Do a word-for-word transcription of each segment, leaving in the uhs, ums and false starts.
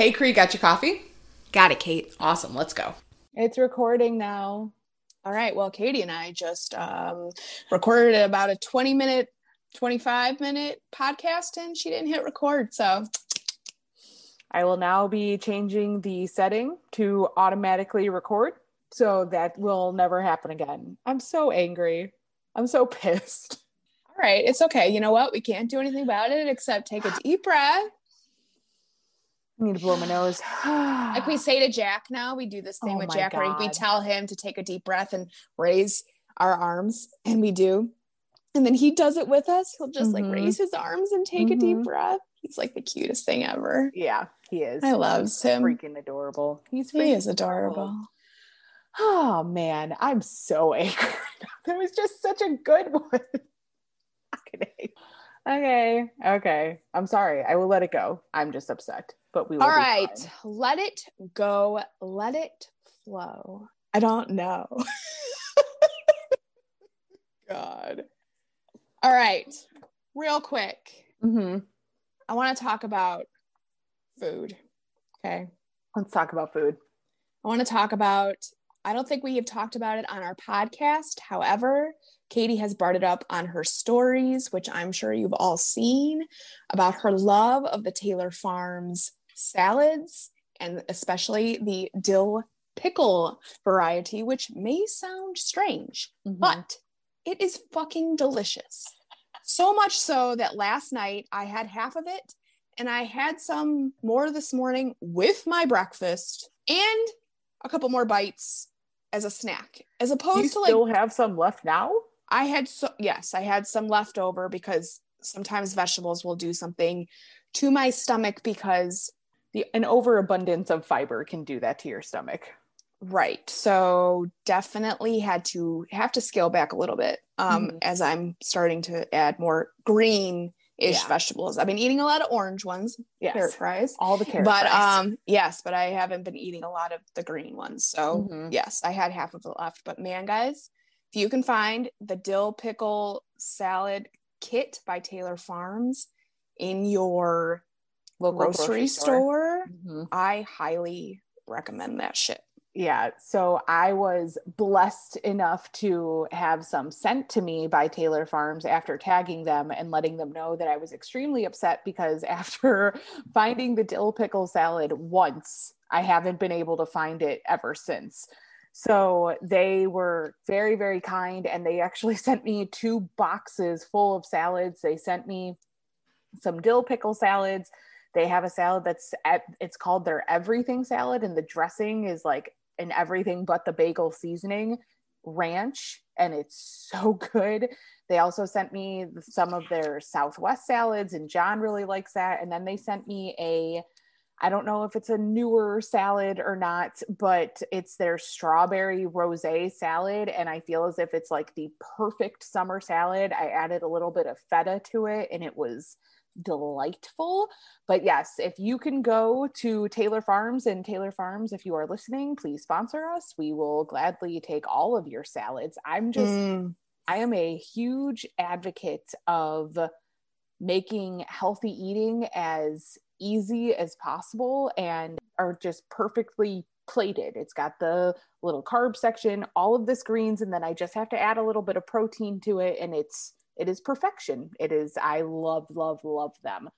Hey, Cree, got your coffee? Got it, Kate. Awesome. Let's go. It's recording now. All right. Well, Katie and I just um, recorded about a twenty minute, twenty-five minute podcast, and she didn't hit record. So I will now be changing the setting to automatically record. So that will never happen again. I'm so angry. I'm so pissed. All right. It's okay. You know what? We can't do anything about it except take a deep breath. I need to blow my nose. Like we say to Jack now, we do this thing oh with Jack God. where we tell him to take a deep breath and raise our arms, and we do. And then he does it with us. He'll just mm-hmm. like raise his arms and take mm-hmm. a deep breath. He's like the cutest thing ever. Yeah, he is. I loves him. Freaking adorable. He's freaking he is adorable. adorable. Oh man, I'm so angry. That was just such a good one. Okay. Okay. I'm sorry. I will let it go. I'm just upset, but we will. All right. Fine. Let it go. Let it flow. I don't know. God. All right. Real quick. Mm-hmm. I want to talk about food. Okay. Let's talk about food. I want to talk about, I don't think we have talked about it on our podcast. However, Katie has brought it up on her stories, which I'm sure you've all seen, about her love of the Taylor Farms salads, and especially the dill pickle variety, which may sound strange, mm-hmm. but it is fucking delicious. So much so that last night I had half of it, and I had some more this morning with my breakfast and a couple more bites as a snack, as opposed you to still like- still have some left now? I had, so yes, I had some left over because sometimes vegetables will do something to my stomach because the an overabundance of fiber can do that to your stomach. Right. So definitely had to have to scale back a little bit um, mm-hmm. as I'm starting to add more green ish yeah. vegetables. I've been eating a lot of orange ones, yes. carrot fries, all the carrot but, fries. Um, yes, but I haven't been eating a lot of the green ones. So mm-hmm. yes, I had half of it left, but man, guys, if you can find the dill pickle salad kit by Taylor Farms in your local grocery, grocery store, store mm-hmm. I highly recommend that shit. Yeah. So I was blessed enough to have some sent to me by Taylor Farms after tagging them and letting them know that I was extremely upset because after finding the dill pickle salad once, I haven't been able to find it ever since. So they were very, very kind. And they actually sent me two boxes full of salads. They sent me some dill pickle salads. They have a salad that's at, it's called their everything salad. And the dressing is like an everything but the bagel seasoning ranch. And it's so good. They also sent me some of their Southwest salads, and John really likes that. And then they sent me a, I don't know if it's a newer salad or not, but it's their strawberry rosé salad. And I feel as if it's like the perfect summer salad. I added a little bit of feta to it and it was delightful. But yes, if you can go to Taylor Farms, and Taylor Farms, if you are listening, please sponsor us. We will gladly take all of your salads. I'm just, mm. I am a huge advocate of making healthy eating as easy as possible and are just perfectly plated. It's got the little carb section, all of this greens, and then I just have to add a little bit of protein to it, and it's it is perfection. It is, I love, love, love them.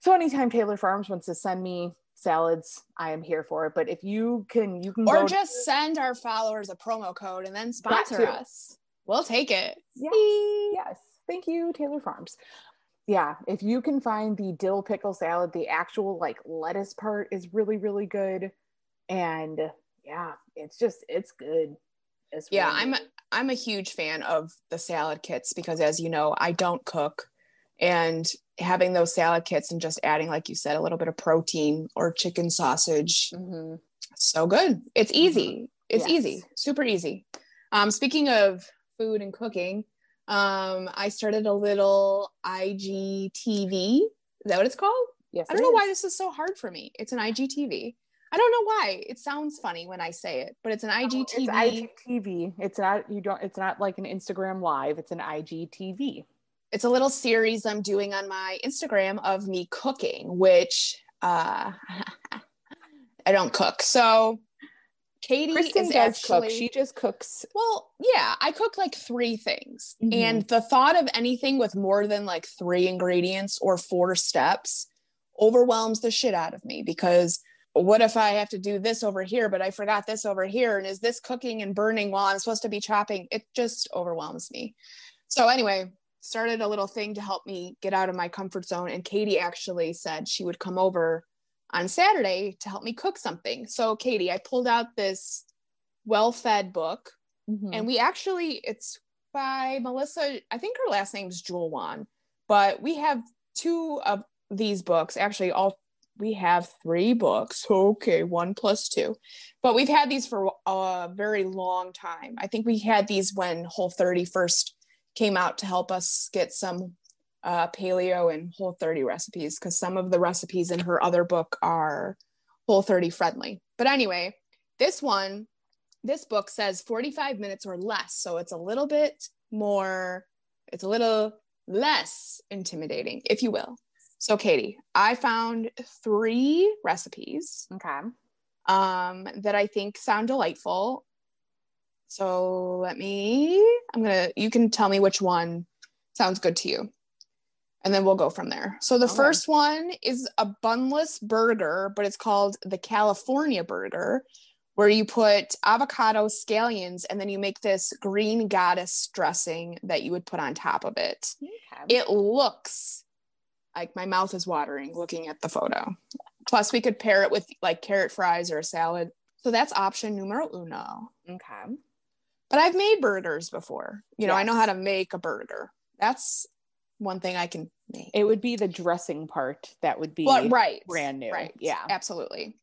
So anytime Taylor Farms wants to send me salads, I am here for it. But if you can, you can or go just to- send our followers a promo code and then sponsor us. We'll take it. Yes. yes. Thank you, Taylor Farms. Yeah. If you can find the dill pickle salad, the actual like lettuce part is really, really good. And yeah, it's just, it's good. It's yeah. Really I'm, I'm a huge fan of the salad kits because, as you know, I don't cook, and having those salad kits and just adding, like you said, a little bit of protein or chicken sausage. Mm-hmm. So good. It's easy. Mm-hmm. It's yes. easy. Super easy. Um, speaking of food and cooking, um, I started a little I G T V. Is that what it's called? Yes. I don't know is. why this is so hard for me. It's an I G T V. I don't know why it sounds funny when I say it, but it's an I G T V. Oh, it's I G T V. It's not, you don't, it's not like an Instagram live. It's an I G T V. It's a little series I'm doing on my Instagram of me cooking, which, uh, I don't cook. So Katie Kristen is does actually, cook. She just cooks. Well, yeah, I cook like three things. Mm-hmm. And the thought of anything with more than like three ingredients or four steps overwhelms the shit out of me, because what if I have to do this over here, but I forgot this over here? And is this cooking and burning while I'm supposed to be chopping? It just overwhelms me. So anyway, started a little thing to help me get out of my comfort zone. And Katie actually said she would come over on Saturday to help me cook something. So Katie, I pulled out this Well-Fed book, mm-hmm. and we actually, it's by Melissa, I think her last name's Joulwan, but we have two of these books, actually all we have three books. Okay. One plus two, but we've had these for a very long time. I think we had these when Whole thirty first came out to help us get some uh, paleo and Whole thirty recipes, because some of the recipes in her other book are Whole thirty friendly. But anyway, this one, this book says forty-five minutes or less. So it's a little bit more, it's a little less intimidating, if you will. So Katie, I found three recipes, okay, um, that I think sound delightful. So let me, I'm going to, you can tell me which one sounds good to you, and then we'll go from there. So the okay. first one is a bunless burger, but it's called the California burger, where you put avocado, scallions, and then you make this green goddess dressing that you would put on top of it. Okay. It looks like my mouth is watering looking at the photo. Plus we could pair it with like carrot fries or a salad. So that's option numero uno. Okay. But I've made burgers before. You know, yes. I know how to make a burger. That's one thing I can make. It would be the dressing part that would be well, right, brand new. Right. Yeah. Absolutely.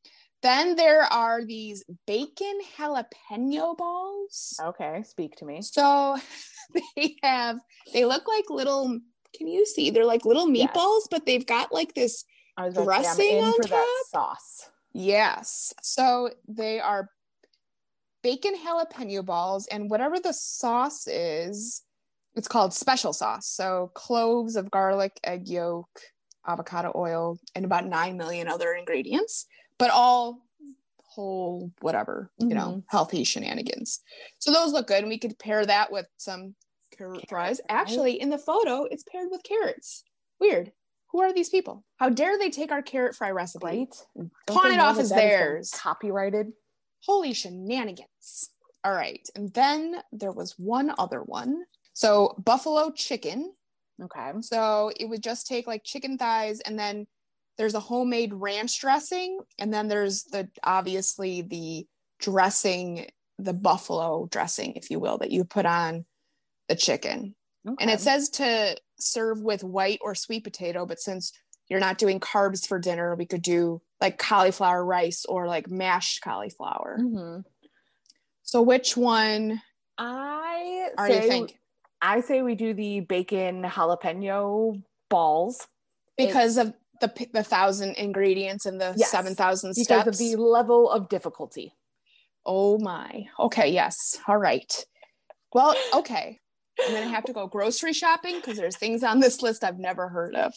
Then there are these bacon jalapeno balls. Okay. Speak to me. So they have, they look like little, can you see? They're like little meatballs, yes. but they've got like this dressing like, yeah, on top. That sauce. Yes. So they are bacon jalapeno balls, and whatever the sauce is, it's called special sauce. So cloves of garlic, egg yolk, avocado oil, and about nine million other ingredients, but all whole, whatever, mm-hmm. you know, healthy shenanigans. So those look good. And we could pair that with some carrot fries. Actually, in the photo, it's paired with carrots. Weird. Who are these people? How dare they take our carrot fry recipe? Right? Pawn it off as theirs. Copyrighted. Holy shenanigans. All right. And then there was one other one. So buffalo chicken. Okay. So it would just take like chicken thighs, and then there's a homemade ranch dressing, and then there's the obviously the dressing, the buffalo dressing, if you will, that you put on the chicken. Okay. And it says to serve with white or sweet potato, but since you're not doing carbs for dinner, we could do like cauliflower rice or like mashed cauliflower. Mm-hmm. So which one I are say, you think? I say we do the bacon jalapeno balls because it's, of the the thousand ingredients and the yes, seven thousand steps. Because of the level of difficulty. Oh my. Okay. Yes. All right. Well, okay. I'm going to have to go grocery shopping because there's things on this list I've never heard of.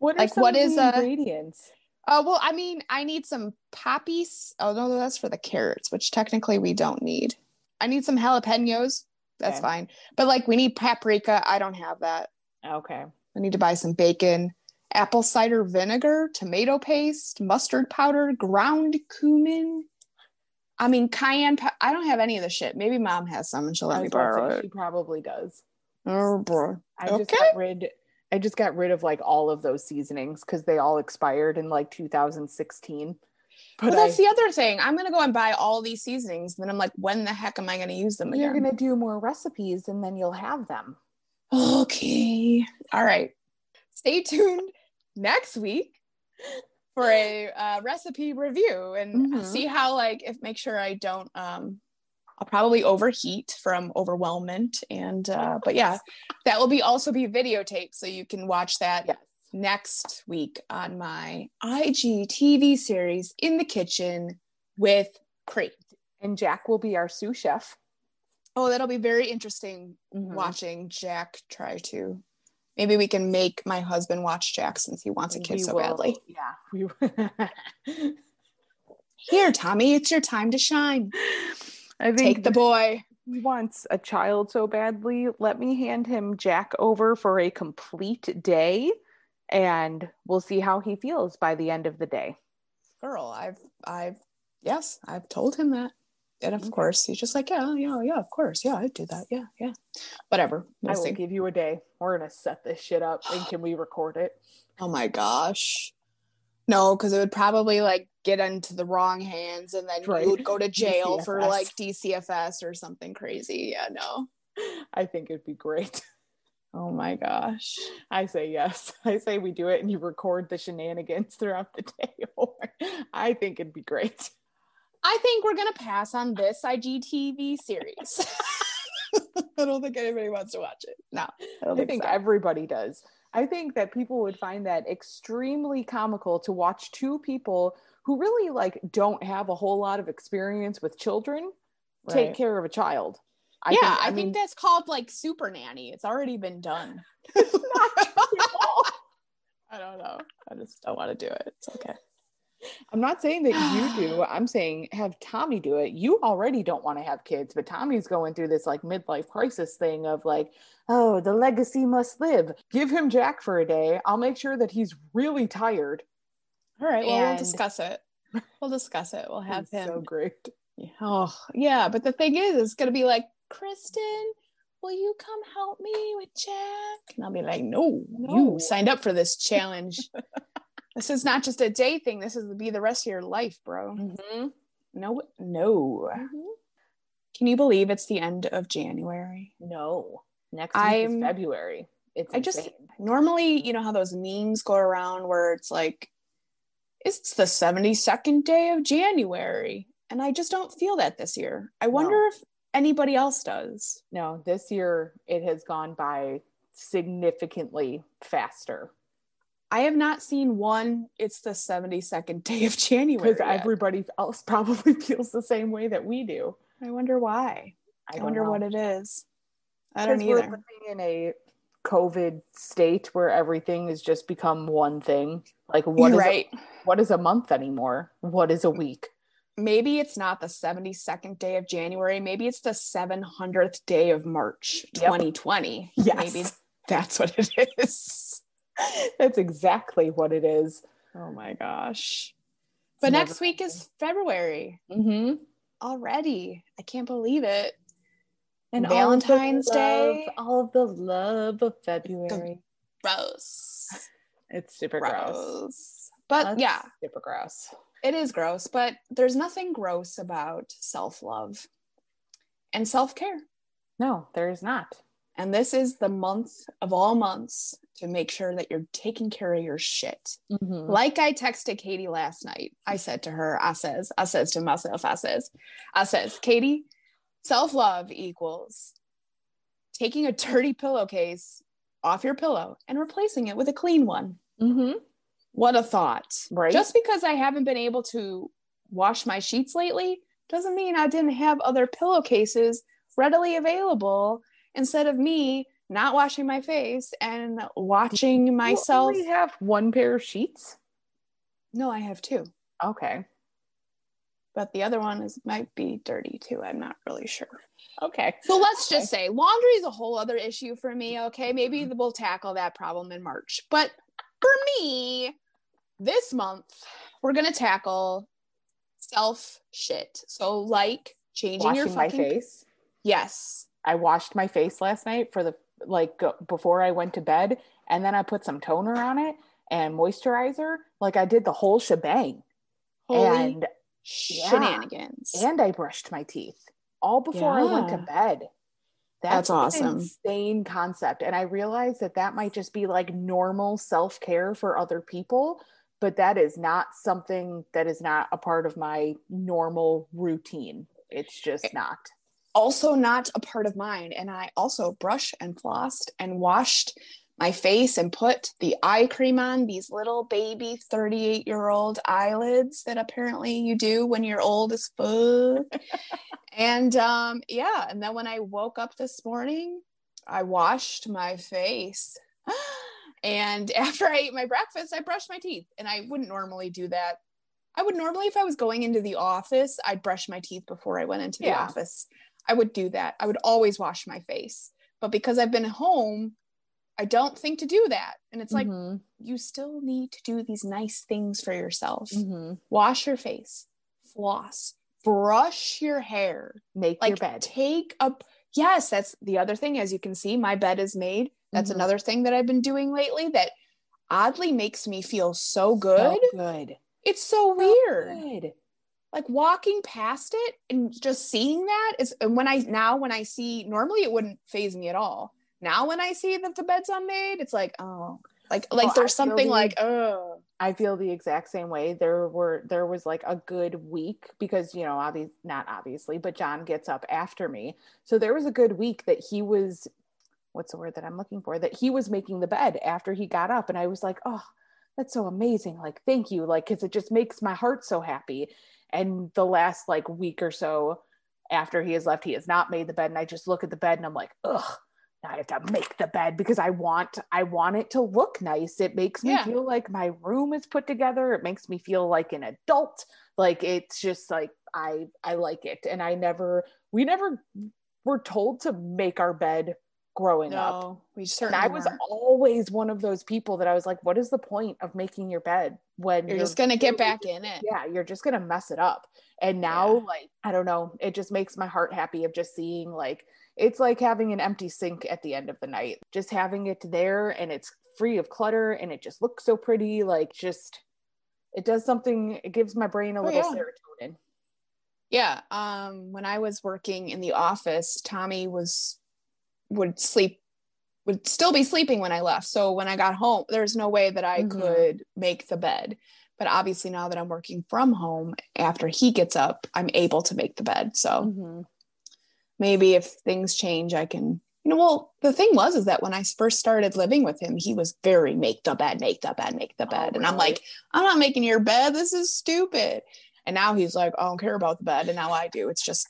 What are like, some what is the ingredients? Oh, uh, well, I mean, I need some poppies. Oh, no, that's for the carrots, which technically we don't need. I need some jalapenos. That's okay. fine. But like we need paprika. I don't have that. Okay. I need to buy some bacon, apple cider vinegar, tomato paste, mustard powder, ground cumin. I mean, cayenne, I don't have any of the shit. Maybe mom has some and she'll let me borrow it. She probably does. Oh, bro. I okay. just got rid, I just got rid of like all of those seasonings because they all expired in like two thousand sixteen. But well, that's I, the other thing. I'm going to go and buy all these seasonings. And then I'm like, when the heck am I going to use them again? You're going to do more recipes and then you'll have them. Okay. All right. Stay tuned next week for a uh, recipe review and mm-hmm. see how, like, if make sure I don't, um, I'll probably overheat from overwhelmment. And, uh, but yeah, that will be also be videotaped. So you can watch that yes. next week on my I G T V series In the Kitchen with Crate. And Jack will be our sous chef. Oh, that'll be very interesting mm-hmm. watching Jack try to. Maybe we can make my husband watch Jack since he wants a kid we so will. badly. Yeah. We Here, Tommy, it's your time to shine. I think Take the boy. He wants a child so badly. Let me hand him Jack over for a complete day, and we'll see how he feels by the end of the day. Girl, I've, I've, yes, I've told him that. And of course, he's just like, yeah, yeah, yeah, of course. Yeah, I'd do that. Yeah, yeah. Whatever. We'll I will see. give you a day. We're going to set this shit up. And can we record it? Oh my gosh. No, because it would probably like get into the wrong hands, and then right. you would go to jail D C F S. For like D C F S or something crazy. Yeah, no. I think it'd be great. Oh my gosh. I say yes. I say we do it, and you record the shenanigans throughout the day. I think it'd be great. I think we're going to pass on this I G T V series. I don't think anybody wants to watch it. No, I, don't I think, think so. Everybody does. I think that people would find that extremely comical to watch two people who really like don't have a whole lot of experience with children right. take care of a child. I yeah, think, I, I mean, think that's called like Super Nanny. It's already been done. It's not real. I don't know. I just don't want to do it. It's okay. I'm not saying that you do. I'm saying have Tommy do it. You already don't want to have kids, but Tommy's going through this like midlife crisis thing of like, oh, the legacy must live. Give him Jack for a day. I'll make sure that he's really tired. All right. Well, and we'll discuss it. We'll discuss it. We'll have him. So great. Yeah. Oh, yeah. But the thing is, it's going to be like, Kristen, will you come help me with Jack? And I'll be like, no, no. You signed up for this challenge. This is not just a day thing. This is to be the rest of your life, bro. Mm-hmm. No, no. Mm-hmm. Can you believe it's the end of January? No. Next week I'm, is February. It's I insane. just, normally, you know how those memes go around where it's like, it's the seventy-second day of January. And I just don't feel that this year. I wonder no. if anybody else does. No, this year it has gone by significantly faster. I have not seen one, it's the seventy-second day of January. Because everybody else probably feels the same way that we do. I wonder why. I, I wonder know. what it is. I don't either. We're living in a COVID state where everything has just become one thing. Like what is, right. a, what is a month anymore? What is a week? Maybe it's not the seventy-second day of January. Maybe it's the seven hundredth day of March, yep. twenty twenty. Yes. Maybe that's what it is. That's exactly what it is. Oh my gosh. But never- next week is February. Mm-hmm. Already. I can't believe it. And Valentine's all love, Day. All of the love of February. Gross. It's super gross. gross. But That's yeah. super gross. It is gross, but there's nothing gross about self-love and self-care. No, there is not. And this is the month of all months to make sure that you're taking care of your shit. Mm-hmm. Like I texted Katie last night, I said to her, I says, I says to myself, I says, I says, Katie, self-love equals taking a dirty pillowcase off your pillow and replacing it with a clean one. Mm-hmm. What a thought, right? Just because I haven't been able to wash my sheets lately doesn't mean I didn't have other pillowcases readily available. Instead of me not washing my face and watching myself. You only have one pair of sheets? No, I have two. Okay. But the other one is might be dirty too. I'm not really sure. Okay. So let's okay. just say laundry is a whole other issue for me. Okay. Maybe we'll tackle that problem in March. But for me, this month, we're going to tackle self shit. So like changing washing your fucking my face. Yes. I washed my face last night for the, like, before I went to bed, and then I put some toner on it and moisturizer. Like I did the whole shebang. Holy and shenanigans. Yeah. And I brushed my teeth all before yeah. I went to bed. That's, That's awesome. An insane concept. And I realized that that might just be like normal self-care for other people, but that is not something that is not a part of my normal routine. It's just it- not. Also not a part of mine. And I also brushed and flossed and washed my face and put the eye cream on these little baby thirty-eight year old eyelids that apparently you do when you're old as fuck. And um, yeah. And then when I woke up this morning, I washed my face. And after I ate my breakfast, I brushed my teeth, and I wouldn't normally do that. I would normally, if I was going into the office, I'd brush my teeth before I went into the yeah. office. I would do that. I would always wash my face, but because I've been home, I don't think to do that. And it's like, mm-hmm. you still need to do these nice things for yourself. Mm-hmm. Wash your face, floss, brush your hair, make like, your bed, take up. Yes. That's the other thing. As you can see, my bed is made. That's mm-hmm. another thing that I've been doing lately that oddly makes me feel so good. So good. It's so, so weird. Good. Like walking past it and just seeing that is, and when I, now when I see, normally it wouldn't faze me at all. Now, when I see that the bed's unmade, it's like, oh, like, like oh, there's something the, like, oh, I feel the exact same way. There were, there was like a good week because, you know, obviously not obviously, but John gets up after me. So there was a good week that he was, what's the word that I'm looking for? That he was making the bed after he got up. And I was like, oh, that's so amazing. Like, thank you. Like, cause it just makes my heart so happy. And the last like week or so after he has left, he has not made the bed. And I just look at the bed and I'm like, ugh. I have to make the bed because I want, I want it to look nice. It makes me yeah. feel like my room is put together. It makes me feel like an adult. Like, it's just like, I, I like it. And I never, we never were told to make our bed growing no, up. We certainly and I was weren't. Always one of those people that I was like, what is the point of making your bed when you're, you're just going to get back in it? Yeah. You're just going to mess it up. And now yeah. like, I don't know. It just makes my heart happy of just seeing like, it's like having an empty sink at the end of the night, just having it there and it's free of clutter and it just looks so pretty. Like just, it does something, it gives my brain a oh, little yeah. serotonin. Yeah. Um, when I was working in the office, Tommy was, would sleep, would still be sleeping when I left. So when I got home, there's no way that I mm-hmm. could make the bed. But obviously now that I'm working from home, after he gets up, I'm able to make the bed. So mm-hmm. maybe if things change, I can, you know, well, the thing was, is that when I first started living with him, he was very make the bed, make the bed, make the bed. Oh, really? And I'm like, I'm not making your bed. This is stupid. And now he's like, I don't care about the bed. And now I do. It's just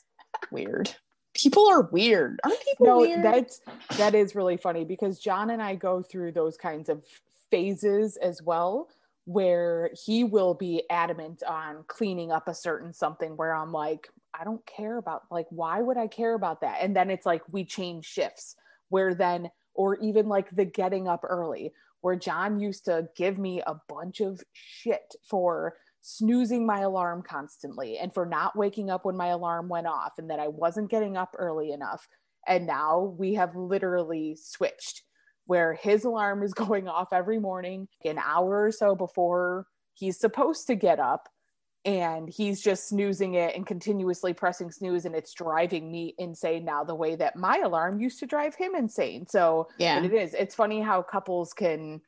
weird. People are weird. Aren't people no, weird? No, that's, that is really funny because John and I go through those kinds of phases as well, where he will be adamant on cleaning up a certain something where I'm like, I don't care about, like, why would I care about that? And then it's like, we change shifts where then, or even like the getting up early where John used to give me a bunch of shit for snoozing my alarm constantly and for not waking up when my alarm went off and that I wasn't getting up early enough. And now we have literally switched where his alarm is going off every morning an hour or so before he's supposed to get up. And he's just snoozing it and continuously pressing snooze. And it's driving me insane now, the way that my alarm used to drive him insane. So yeah, it is. It's funny how couples can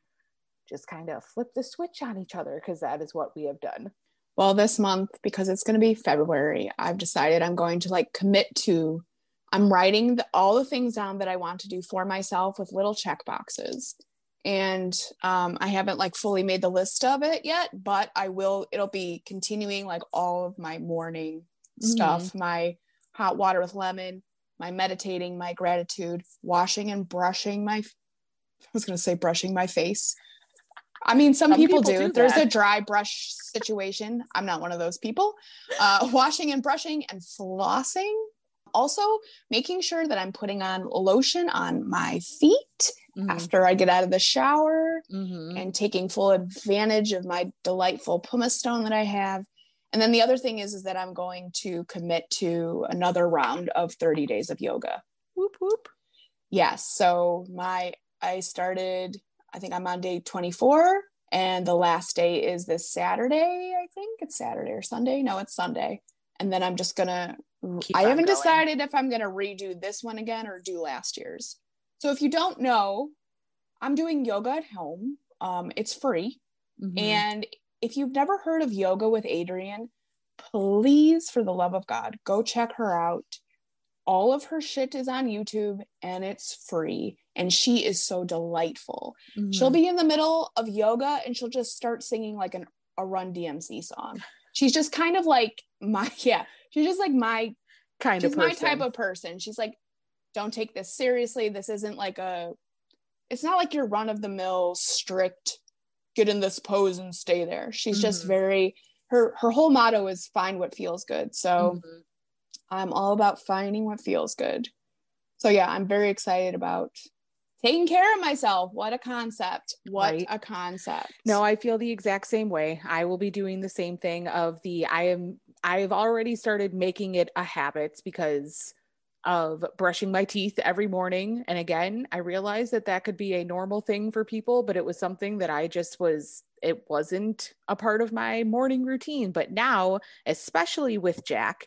just kind of flip the switch on each other because that is what we have done. Well, this month, because it's going to be February, I've decided I'm going to like commit to, I'm writing the, all the things down that I want to do for myself with little check boxes. And um, I haven't like fully made the list of it yet, but I will, it'll be continuing like all of my morning stuff, mm-hmm. my hot water with lemon, my meditating, my gratitude, washing and brushing my, I was going to say brushing my face. I mean, some, some people, people do. do There's a dry brush situation. I'm not one of those people. Uh, washing and brushing and flossing. Also making sure that I'm putting on lotion on my feet mm-hmm. after I get out of the shower mm-hmm. and taking full advantage of my delightful pumice stone that I have. And then the other thing is, is that I'm going to commit to another round of thirty days of yoga. Whoop, whoop. Yes. So my, I started, I think I'm on day twenty-four and the last day is this Saturday. I think it's Saturday or Sunday. No, it's Sunday. And then I'm just going to, Keep I haven't going. decided if I'm going to redo this one again or do last year's. So if you don't know, I'm doing yoga at home. Um, it's free. Mm-hmm. And if you've never heard of Yoga with Adriene, please, for the love of God, go check her out. All of her shit is on YouTube and it's free. And she is so delightful. Mm-hmm. She'll be in the middle of yoga and she'll just start singing like an, a Run D M C song. She's just kind of like my, yeah, she's just like my kind of person. She's my type of person. She's like, don't take this seriously. This isn't like a, it's not like your run of the mill, strict, get in this pose and stay there. She's mm-hmm. just very, her, her whole motto is find what feels good. So mm-hmm. I'm all about finding what feels good. So yeah, I'm very excited about taking care of myself. What a concept. What right. a concept. No, I feel the exact same way. I will be doing the same thing of the, I am, I've already started making it a habit because of brushing my teeth every morning. And again, I realized that that could be a normal thing for people, but it was something that I just was, it wasn't a part of my morning routine. But now, especially with Jack,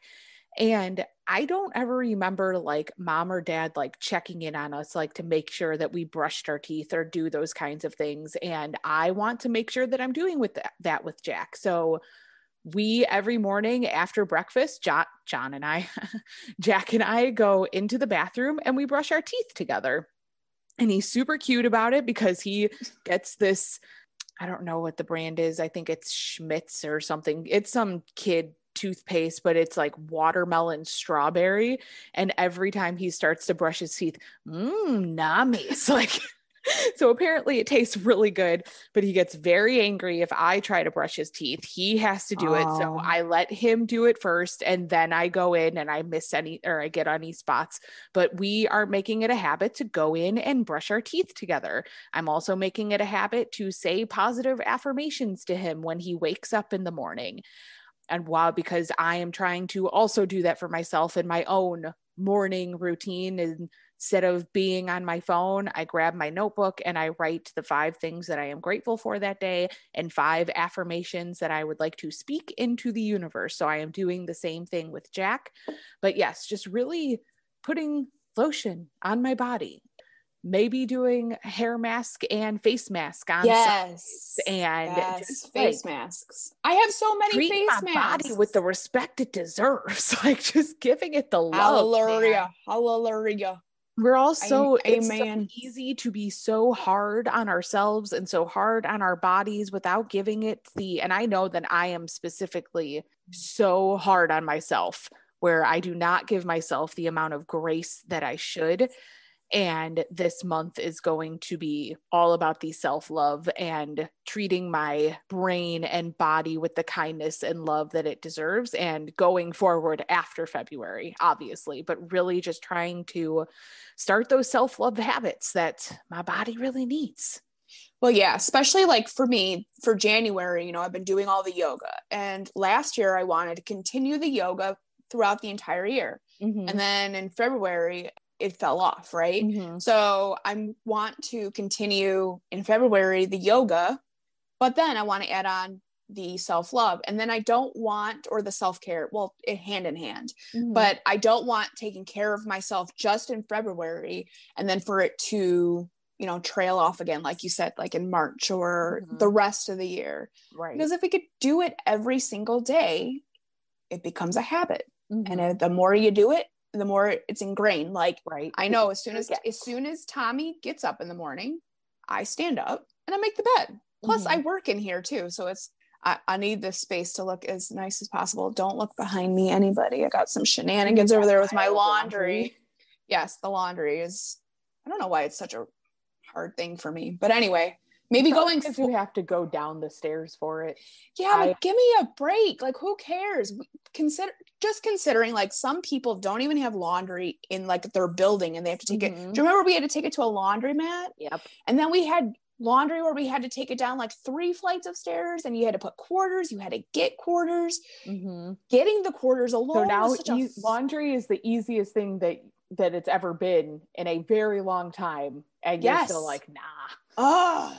and I don't ever remember like mom or dad, like checking in on us, like to make sure that we brushed our teeth or do those kinds of things. And I want to make sure that I'm doing with that, that with Jack. So we, every morning after breakfast, John, John and I, Jack and I go into the bathroom and we brush our teeth together. And he's super cute about it because he gets this, I don't know what the brand is. I think it's Schmitz or something. It's some kid toothpaste, but it's like watermelon strawberry. And every time he starts to brush his teeth, mmm, nummies. Like, so apparently it tastes really good, but he gets very angry if I try to brush his teeth. He has to do oh. it. So I let him do it first. And then I go in and I miss any, or I get any spots, but we are making it a habit to go in and brush our teeth together. I'm also making it a habit to say positive affirmations to him when he wakes up in the morning. And wow, because I am trying to also do that for myself in my own morning routine. Instead of being on my phone, I grab my notebook and I write the five things that I am grateful for that day and five affirmations that I would like to speak into the universe. So I am doing the same thing with Jack. But yes, just really putting lotion on my body, maybe doing hair mask and face mask on. Yes. And yes. Just, face like, masks. I have so many treat face my masks. Body with the respect it deserves. Like just giving it the love. Hallelujah. Hallelujah. We're all so, I, it's so easy to be so hard on ourselves and so hard on our bodies without giving it the, and I know that I am specifically so hard on myself where I do not give myself the amount of grace that I should. And this month is going to be all about the self-love and treating my brain and body with the kindness and love that it deserves, and going forward after February, obviously, but really just trying to start those self-love habits that my body really needs. Well, yeah, especially like for me, for January, you know, I've been doing all the yoga, and last year I wanted to continue the yoga throughout the entire year. Mm-hmm. And then in February, it fell off. Right. Mm-hmm. So I want to continue in February, the yoga, but then I want to add on the self-love, and then I don't want, or the self-care, well, it hand in hand, mm-hmm. but I don't want taking care of myself just in February and then for it to, you know, trail off again, like you said, like in March or mm-hmm. the rest of the year. Right. Because if we could do it every single day, it becomes a habit. Mm-hmm. And the more you do it, the more it's ingrained. Like, right. I know as soon as, yeah. as soon as Tommy gets up in the morning, I stand up and I make the bed. Plus mm-hmm. I work in here too. So it's, I, I need this space to look as nice as possible. Don't look behind me, anybody. I got some shenanigans over there with my laundry. laundry. Yes. The laundry is, I don't know why it's such a hard thing for me, but anyway, maybe so going if you have to go down the stairs for it. Yeah. I, like, give me a break. Like, who cares? Consider just considering like some people don't even have laundry in like their building and they have to take mm-hmm. it. Do you remember we had to take it to a laundromat? Yep. And then we had laundry where we had to take it down like three flights of stairs, and you had to put quarters, you had to get quarters, mm-hmm. getting the quarters alone. So now was such you, a- laundry is the easiest thing that, that it's ever been in a very long time. And yes. you're still like, nah. Oh,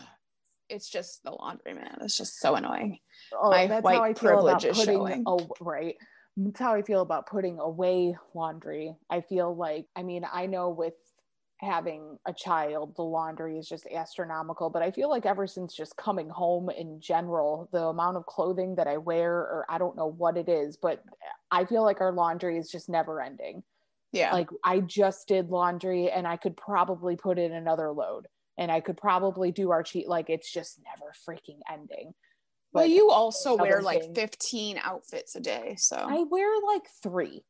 it's just the laundromat. It's just so annoying. Oh, my that's white how I privilege feel about is showing. Oh, right. That's how I feel about putting away laundry. I feel like, I mean, I know with having a child, the laundry is just astronomical, but I feel like ever since just coming home in general, the amount of clothing that I wear, or I don't know what it is, but I feel like our laundry is just never ending. Yeah. Like I just did laundry and I could probably put in another load. And I could probably do our cheat. Like it's just never freaking ending. But well, you also wear like thing. fifteen outfits a day. So I wear like three.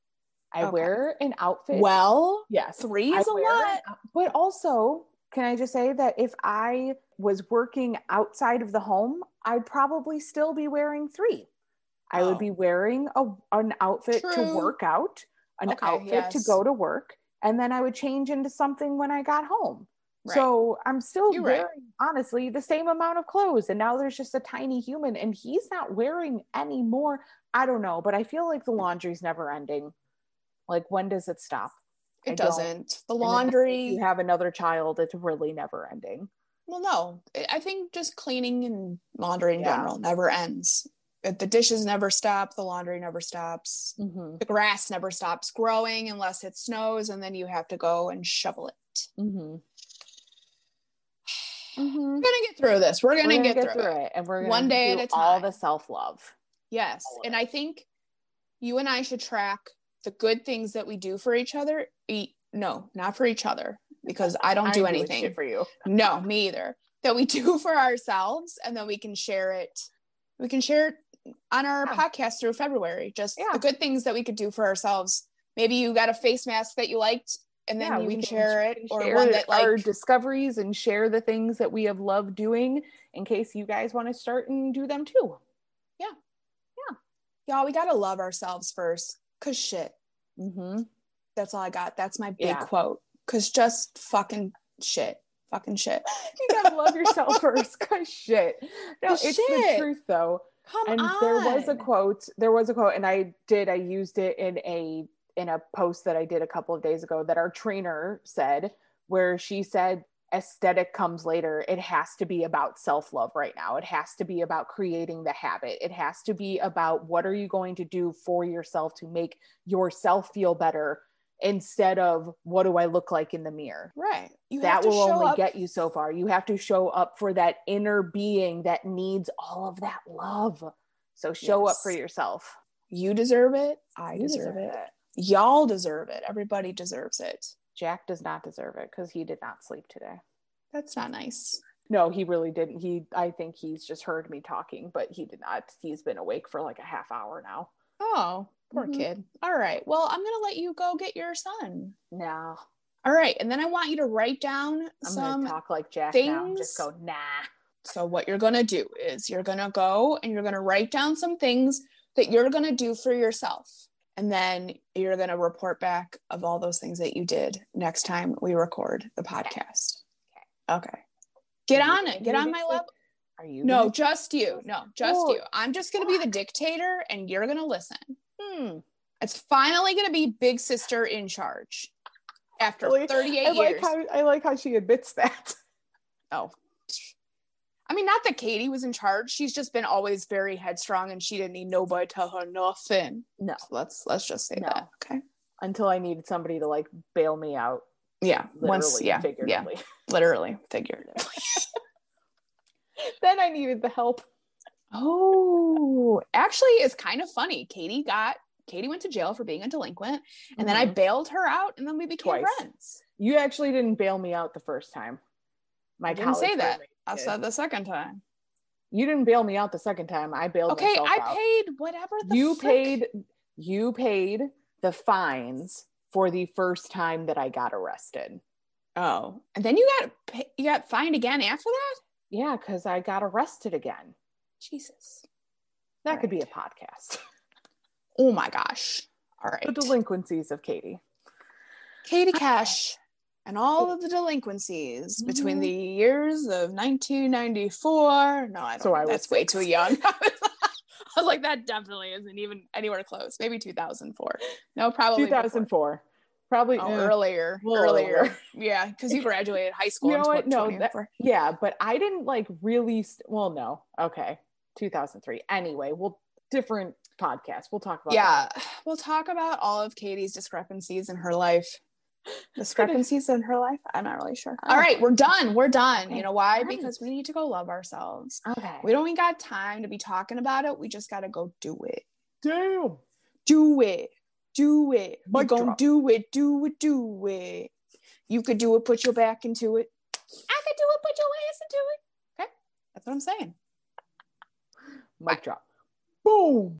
I okay. wear an outfit. Well, yes. Three is I a lot. An, but also, can I just say that if I was working outside of the home, I'd probably still be wearing three. I oh. would be wearing a, an outfit True. to work out, an okay, outfit yes. to go to work, and then I would change into something when I got home. Right. So I'm still You're wearing, right. honestly, the same amount of clothes. And now there's just a tiny human and he's not wearing any more. I don't know, but I feel like the laundry's never ending. Like, when does it stop? It I doesn't. The laundry. You have another child, it's really never ending. Well, no, I think just cleaning and laundry in yeah. general never ends. The dishes never stop. The laundry never stops. Mm-hmm. The grass never stops growing unless it snows, and then you have to go and shovel it. Mm-hmm. Mm-hmm. We're gonna get through this. We're gonna, we're gonna get, get through, through it. it, and we're gonna one day do at a time. All the self-love. Yes, and it. I think you and I should track the good things that we do for each other. E- no, not for each other, because I don't I do do anything shit for you. No, me either. That we do for ourselves, and then we can share it. We can share it on our yeah. podcast through February. Just yeah. the good things that we could do for ourselves. Maybe you got a face mask that you liked, and then yeah, you we can, can share it, can or share one that like our discoveries, and share the things that we have loved doing in case you guys want to start and do them too. Yeah. Yeah. Y'all, we got to love ourselves first. Cause shit. Mm-hmm. That's all I got. That's my big yeah. quote. Cause just fucking shit. Fucking shit. You gotta love yourself first. Cause shit. No, Cause it's shit. the truth though. Come and on. there was a quote, there was a quote and I did, I used it in a in a post that I did a couple of days ago that our trainer said, where she said, aesthetic comes later. It has to be about self-love right now. It has to be about creating the habit. It has to be about what are you going to do for yourself to make yourself feel better, instead of what do I look like in the mirror? Right. You that will only up. get you so far. You have to show up for that inner being that needs all of that love. So show yes. up for yourself. You deserve it. I you deserve, deserve it. it. Y'all deserve it. Everybody deserves it. Jack does not deserve it because he did not sleep today. That's not nice. No, he really didn't. He, I think he's just heard me talking, but he did not. He's been awake for like a half hour now. Oh, poor mm-hmm. kid. All right. Well, I'm going to let you go get your son. No. All right. And then I want you to write down I'm some I'm going to talk like Jack things. now. Just go, nah. So what you're going to do is you're going to go and you're going to write down some things that you're going to do for yourself. And then you're going to report back of all those things that you did next time we record the podcast. Okay. okay. Get are on it. Get on my level. Are you? No, gonna- just you. No, just oh, you. I'm just going to be the dictator and you're going to listen. Hmm. It's finally going to be big sister in charge after really? thirty-eight I like years. How, I like how she admits that. Oh, I mean, not that Katie was in charge. She's just been always very headstrong, and she didn't need nobody to tell her nothing. No, so let's let's just say no. that. Okay. Until I needed somebody to like bail me out. Yeah. Literally, Once. Yeah. Figuratively. Yeah. Literally. Figuratively. Then I needed the help. Oh, actually, it's kind of funny. Katie got Katie went to jail for being a delinquent, and mm-hmm. then I bailed her out, and then we became Twice. friends. You actually didn't bail me out the first time. My I didn't say that. I said the second time. You didn't bail me out the second time. I bailed okay, myself out. Okay, I paid whatever the You frick. paid you paid the fines for the first time that I got arrested. Oh. And then you got you got fined again after that? Yeah, cuz I got arrested again. Jesus. That All could right. be a podcast. Oh my gosh. All right. The delinquencies of Katie. Katie Cash. And all of the delinquencies mm-hmm. between the years of nineteen ninety-four. No, I don't so know. I That's way too young. I was like, that definitely isn't even anywhere close. Maybe two thousand four. No, probably two thousand four. Before. Probably oh, uh, earlier. Earlier. Earlier. Yeah, because you graduated high school. You know in what? No, that, yeah, but I didn't like really. St- well, no. Okay. two thousand three. Anyway, well, different podcast. We'll talk about Yeah, that. We'll talk about all of Katie's discrepancies in her life. discrepancies in her life. I'm not really sure. All right, we're done. We're done. You know why? Because we need to go love ourselves. Okay. We don't even got time to be talking about it. We just got to go do it. Damn. Do it. Do it. We're going to do it. Do it. Do it. You could do it. Put your back into it. I could do it. Put your ass into it. Okay. That's what I'm saying. Mic drop. Boom.